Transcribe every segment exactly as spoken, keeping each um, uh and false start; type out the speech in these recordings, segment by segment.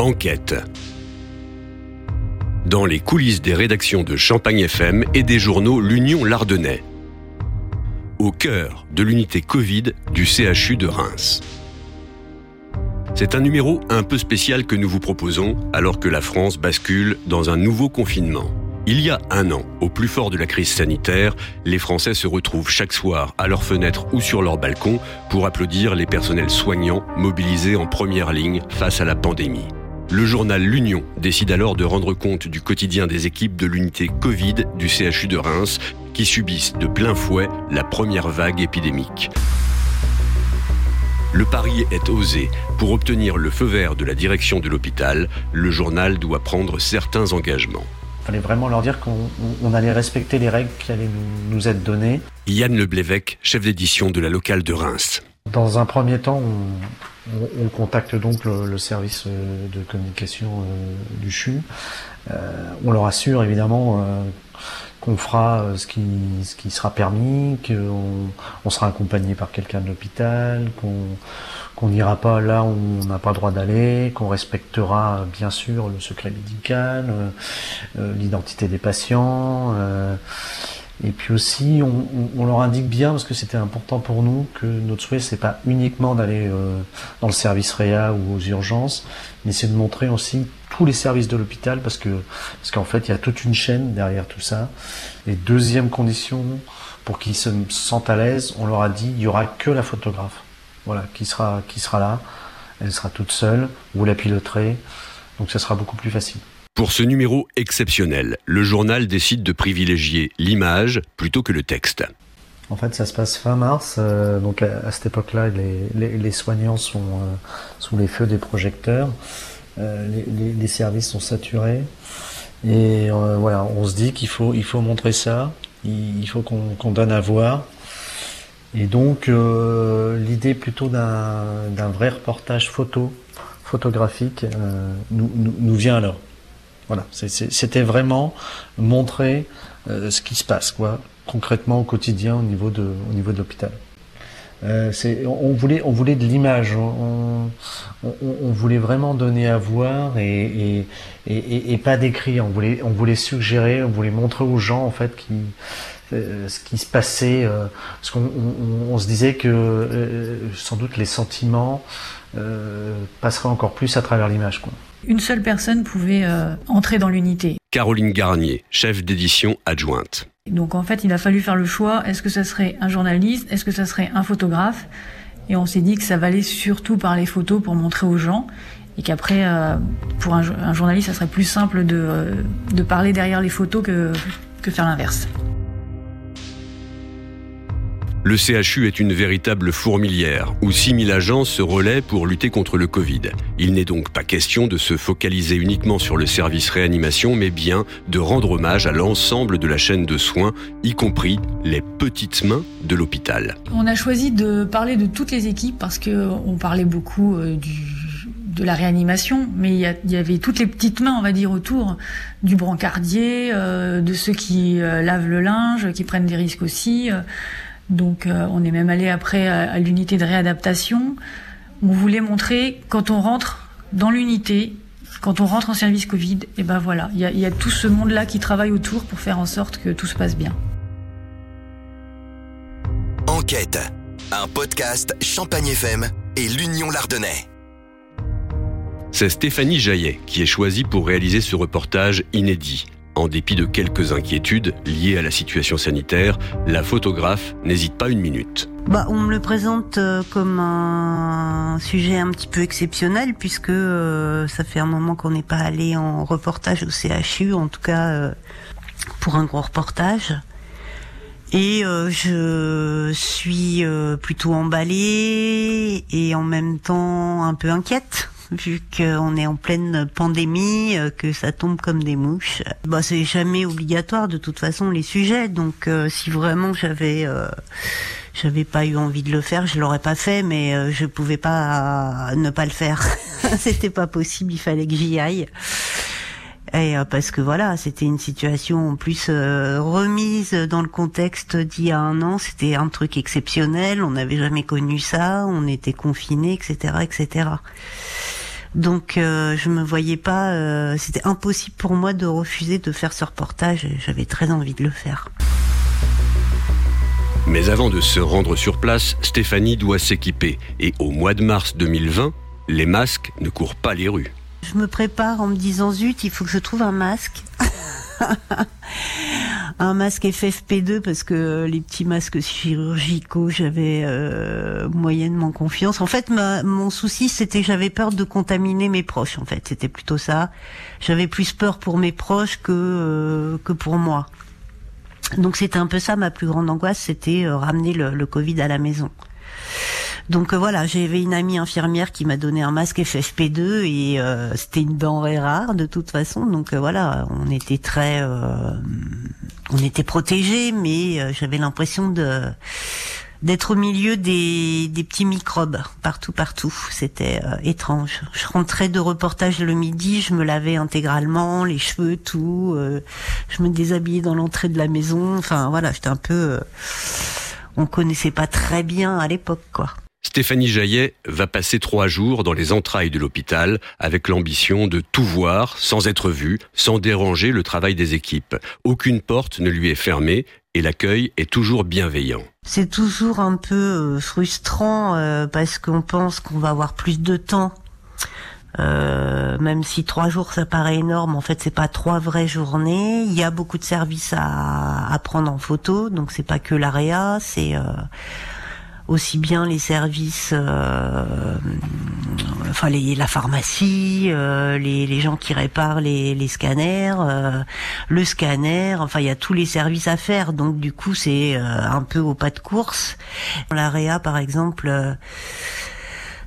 Enquête. Dans les coulisses des rédactions de Champagne F M et des journaux L'Union L'Ardennais. Au cœur de l'unité Covid du C H U de Reims. C'est un numéro un peu spécial que nous vous proposons alors que la France bascule dans un nouveau confinement. Il y a un an, au plus fort de la crise sanitaire, les Français se retrouvent chaque soir à leurs fenêtres ou sur leurs balcons pour applaudir les personnels soignants mobilisés en première ligne face à la pandémie. Le journal L'Union décide alors de rendre compte du quotidien des équipes de l'unité Covid du C H U de Reims qui subissent de plein fouet la première vague épidémique. Le pari est osé. Pour obtenir le feu vert de la direction de l'hôpital, le journal doit prendre certains engagements. Il fallait vraiment leur dire qu'on on allait respecter les règles qui allaient nous, nous être données. Yann Leblévec, chef d'édition de la locale de Reims. Dans un premier temps, on, on, on contacte donc le, le service de communication euh, du C H U. Euh, on leur assure évidemment euh, qu'on fera euh, ce, qui, ce qui sera permis, qu'on on sera accompagné par quelqu'un de l'hôpital, qu'on qu'on n'ira pas là où on n'a pas le droit d'aller, qu'on respectera bien sûr le secret médical, euh, l'identité des patients. Euh, et puis aussi, on, on leur indique bien, parce que c'était important pour nous, que notre souhait, c'est pas uniquement d'aller euh, dans le service réa ou aux urgences, mais c'est de montrer aussi tous les services de l'hôpital, parce que parce qu'en fait, il y a toute une chaîne derrière tout ça. Et deuxième condition, pour qu'ils se sentent à l'aise, on leur a dit, il n'y aura que la photographe. Voilà, qui sera, qui sera là, elle sera toute seule, vous la piloterez, donc ça sera beaucoup plus facile. Pour ce numéro exceptionnel, le journal décide de privilégier l'image plutôt que le texte. En fait, ça se passe fin mars, euh, donc à, à cette époque-là, les, les, les soignants sont euh, sous les feux des projecteurs, euh, les, les, les services sont saturés, et euh, voilà, on se dit qu'il faut, il faut montrer ça, il, il faut qu'on, qu'on donne à voir. Et donc euh, l'idée plutôt d'un, d'un vrai reportage photo, photographique, euh, nous, nous, nous vient alors. Voilà, c'est, c'est, c'était vraiment montrer euh, ce qui se passe, quoi, concrètement au quotidien au niveau de, au niveau de l'hôpital. Euh, c'est, on voulait, on voulait de l'image, on, on, on voulait vraiment donner à voir et, et, et, et, et pas d'écrit. On voulait, on voulait suggérer, on voulait montrer aux gens en fait qui. Euh, ce qui se passait, euh, parce qu'on on, on se disait que euh, sans doute les sentiments euh, passeraient encore plus à travers l'image, quoi. Une seule personne pouvait euh, entrer dans l'unité. Caroline Garnier, chef d'édition adjointe. Donc en fait, il a fallu faire le choix, est-ce que ça serait un journaliste, est-ce que ça serait un photographe ? Et on s'est dit que ça valait surtout par les photos pour montrer aux gens. Et qu'après, euh, pour un, un journaliste, ça serait plus simple de, euh, de parler derrière les photos que, que faire l'inverse. Le C H U est une véritable fourmilière où six mille agents se relaient pour lutter contre le Covid. Il n'est donc pas question de se focaliser uniquement sur le service réanimation, mais bien de rendre hommage à l'ensemble de la chaîne de soins, y compris les petites mains de l'hôpital. On a choisi de parler de toutes les équipes parce qu'on parlait beaucoup du, de la réanimation, mais il y, y avait toutes les petites mains, on va dire, autour du brancardier, euh, de ceux qui euh, lavent le linge, qui prennent des risques aussi... Euh, Donc euh, on est même allé après à, à l'unité de réadaptation. On voulait montrer quand on rentre dans l'unité, quand on rentre en service Covid, et ben voilà, il y a, y a tout ce monde-là qui travaille autour pour faire en sorte que tout se passe bien. Enquête, un podcast Champagne F M et l'Union L'Ardennais. C'est Stéphanie Jaillet qui est choisie pour réaliser ce reportage inédit. En dépit de quelques inquiétudes liées à la situation sanitaire, la photographe n'hésite pas une minute. Bah, on me le présente euh, comme un sujet un petit peu exceptionnel puisque euh, ça fait un moment qu'on n'est pas allé en reportage au C H U, en tout cas euh, pour un gros reportage. Et euh, je suis euh, plutôt emballée et en même temps un peu inquiète. Vu qu'on est en pleine pandémie, que ça tombe comme des mouches. Bah, c'est jamais obligatoire de toute façon les sujets, donc euh, si vraiment j'avais euh, j'avais pas eu envie de le faire, je l'aurais pas fait, mais euh, je pouvais pas euh, ne pas le faire. C'était pas possible, il fallait que j'y aille. Et euh, parce que voilà, c'était une situation en plus euh, remise dans le contexte d'il y a un an, c'était un truc exceptionnel, on n'avait jamais connu ça, on était confinés, et cetera, et cetera. Donc euh, je me voyais pas, euh, c'était impossible pour moi de refuser de faire ce reportage, et j'avais très envie de le faire. Mais avant de se rendre sur place, Stéphanie doit s'équiper. Et au mois de mars deux mille vingt, les masques ne courent pas les rues. Je me prépare en me disant, zut, il faut que je trouve un masque. Un masque F F P deux, parce que les petits masques chirurgicaux, j'avais euh, moyennement confiance. En fait, ma, mon souci, c'était que j'avais peur de contaminer mes proches, en fait. C'était plutôt ça. J'avais plus peur pour mes proches que, euh, que pour moi. Donc c'était un peu ça, ma plus grande angoisse, c'était euh, ramener le, le Covid à la maison. Donc euh, voilà, j'avais une amie infirmière qui m'a donné un masque F F P deux et euh, c'était une denrée rare de toute façon. Donc euh, voilà, on était très, euh, on était protégés, mais euh, j'avais l'impression de d'être au milieu des des petits microbes partout partout. C'était euh, étrange. Je rentrais de reportage le midi, je me lavais intégralement, les cheveux, tout. Euh, je me déshabillais dans l'entrée de la maison. Enfin voilà, j'étais un peu. Euh, on connaissait pas très bien à l'époque, quoi. Stéphanie Jaillet va passer trois jours dans les entrailles de l'hôpital avec l'ambition de tout voir, sans être vue, sans déranger le travail des équipes. Aucune porte ne lui est fermée et l'accueil est toujours bienveillant. C'est toujours un peu frustrant euh, parce qu'on pense qu'on va avoir plus de temps. Euh, même si trois jours ça paraît énorme, en fait c'est pas trois vraies journées. Il y a beaucoup de services à, à prendre en photo, donc c'est pas que l'AREA, c'est euh, aussi bien les services, euh, enfin les, la pharmacie, euh, les, les gens qui réparent les, les scanners, euh, le scanner, enfin il y a tous les services à faire, donc du coup c'est euh, un peu au pas de course. L'AREA par exemple. Euh,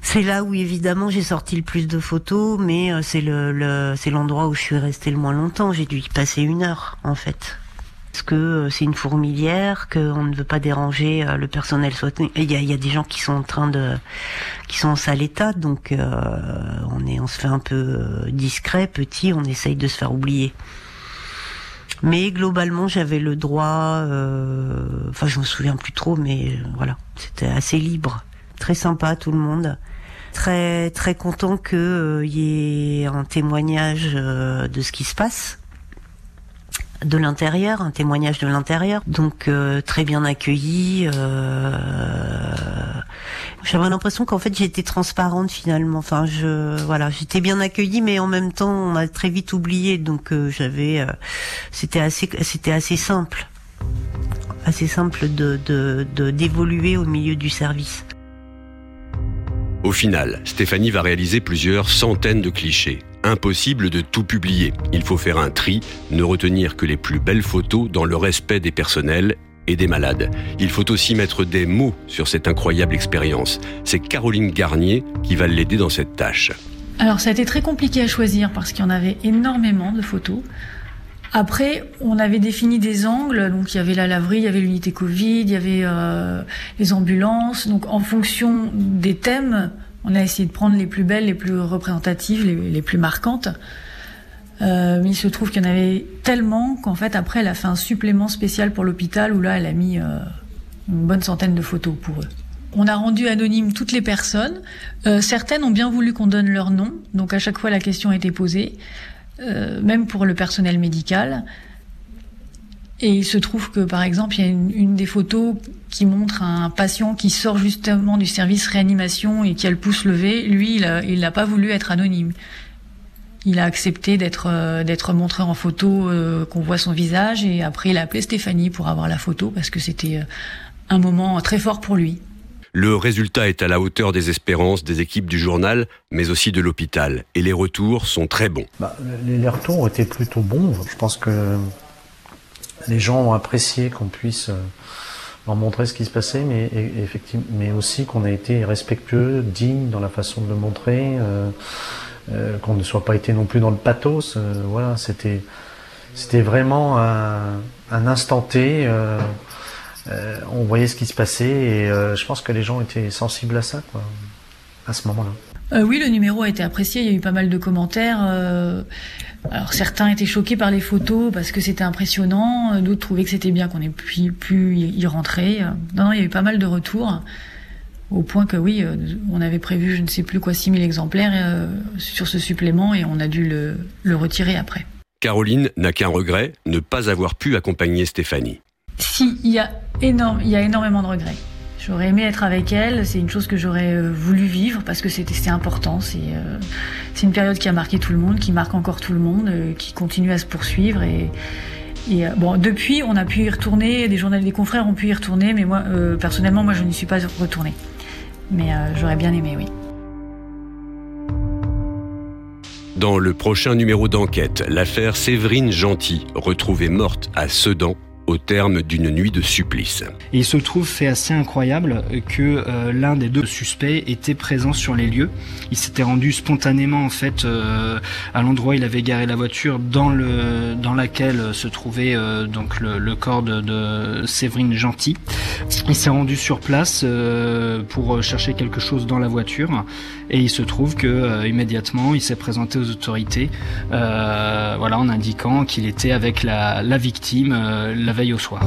C'est là où évidemment j'ai sorti le plus de photos, mais c'est le, le c'est l'endroit où je suis restée le moins longtemps. J'ai dû y passer une heure en fait, parce que c'est une fourmilière, qu'on ne veut pas déranger le personnel. Il y a, il y a des gens qui sont en train de qui sont en sale état, donc euh, on est on se fait un peu discret, petit, on essaye de se faire oublier. Mais globalement, j'avais le droit. Euh, enfin, je me souviens plus trop, mais voilà, c'était assez libre. Très sympa tout le monde, très très content qu'il euh, y ait un témoignage euh, de ce qui se passe de l'intérieur, un témoignage de l'intérieur, donc euh, très bien accueilli. Euh... J'avais l'impression qu'en fait j'étais transparente finalement. Enfin, je voilà, j'étais bien accueillie, mais en même temps on m'a très vite oubliée, donc euh, j'avais, euh, c'était assez, c'était assez simple, assez simple de, de, de d'évoluer au milieu du service. Au final, Stéphanie va réaliser plusieurs centaines de clichés. Impossible de tout publier. Il faut faire un tri, ne retenir que les plus belles photos dans le respect des personnels et des malades. Il faut aussi mettre des mots sur cette incroyable expérience. C'est Caroline Garnier qui va l'aider dans cette tâche. Alors ça a été très compliqué à choisir parce qu'il y en avait énormément de photos. Après, on avait défini des angles, donc il y avait la laverie, il y avait l'unité Covid, il y avait euh, les ambulances. Donc en fonction des thèmes, on a essayé de prendre les plus belles, les plus représentatives, les, les plus marquantes. Euh, mais il se trouve qu'il y en avait tellement qu'en fait, après, elle a fait un supplément spécial pour l'hôpital où là, elle a mis euh, une bonne centaine de photos pour eux. On a rendu anonymes toutes les personnes. Euh, certaines ont bien voulu qu'on donne leur nom, donc à chaque fois, la question a été posée. Euh, même pour le personnel médical. Et il se trouve que, par exemple, il y a une, une des photos qui montre un patient qui sort justement du service réanimation et qui a le pouce levé. Lui, il n'a pas voulu être anonyme. Il a accepté d'être, euh, d'être montré en photo, euh, qu'on voit son visage. Et après, il a appelé Stéphanie pour avoir la photo parce que c'était un moment très fort pour lui. Le résultat est à la hauteur des espérances des équipes du journal, mais aussi de l'hôpital. Et les retours sont très bons. Bah, les retours étaient plutôt bons. Je pense que les gens ont apprécié qu'on puisse leur montrer ce qui se passait, mais, effectivement, mais aussi qu'on a été respectueux, digne dans la façon de le montrer, euh, euh, qu'on ne soit pas été non plus dans le pathos. Euh, voilà, c'était, c'était vraiment un, un instant T. Euh, Euh, on voyait ce qui se passait et euh, je pense que les gens étaient sensibles à ça, quoi, à ce moment-là. Euh, oui, le numéro a été apprécié, il y a eu pas mal de commentaires. Euh, alors certains étaient choqués par les photos parce que c'était impressionnant, d'autres trouvaient que c'était bien qu'on ait pu, pu y rentrer. Non, non, il y a eu pas mal de retours. au point que oui, on avait prévu, je ne sais plus quoi, six mille exemplaires euh, sur ce supplément et on a dû le, le retirer après. Caroline n'a qu'un regret, ne pas avoir pu accompagner Stéphanie. Si, il y a énorme, il y a énormément de regrets. J'aurais aimé être avec elle, c'est une chose que j'aurais voulu vivre parce que c'était, c'était important. C'est, euh, c'est une période qui a marqué tout le monde, qui marque encore tout le monde, euh, qui continue à se poursuivre. Et, et euh, bon, depuis, on a pu y retourner, des journalistes, des confrères ont pu y retourner, mais moi, euh, personnellement, moi, je n'y suis pas retournée. Mais euh, j'aurais bien aimé, oui. Dans le prochain numéro d'enquête, l'affaire Séverine Gentil, retrouvée morte à Sedan, au terme d'une nuit de supplice. Et il se trouve, fait assez incroyable, que euh, l'un des deux suspects était présent sur les lieux. Il s'était rendu spontanément en fait euh, à l'endroit où il avait garé la voiture dans le dans laquelle se trouvait euh, donc le, le corps de, de Séverine Gentil. Il s'est rendu sur place euh, pour chercher quelque chose dans la voiture et il se trouve que euh, immédiatement il s'est présenté aux autorités, euh, voilà, en indiquant qu'il était avec la, la victime. Euh, la veille au soir.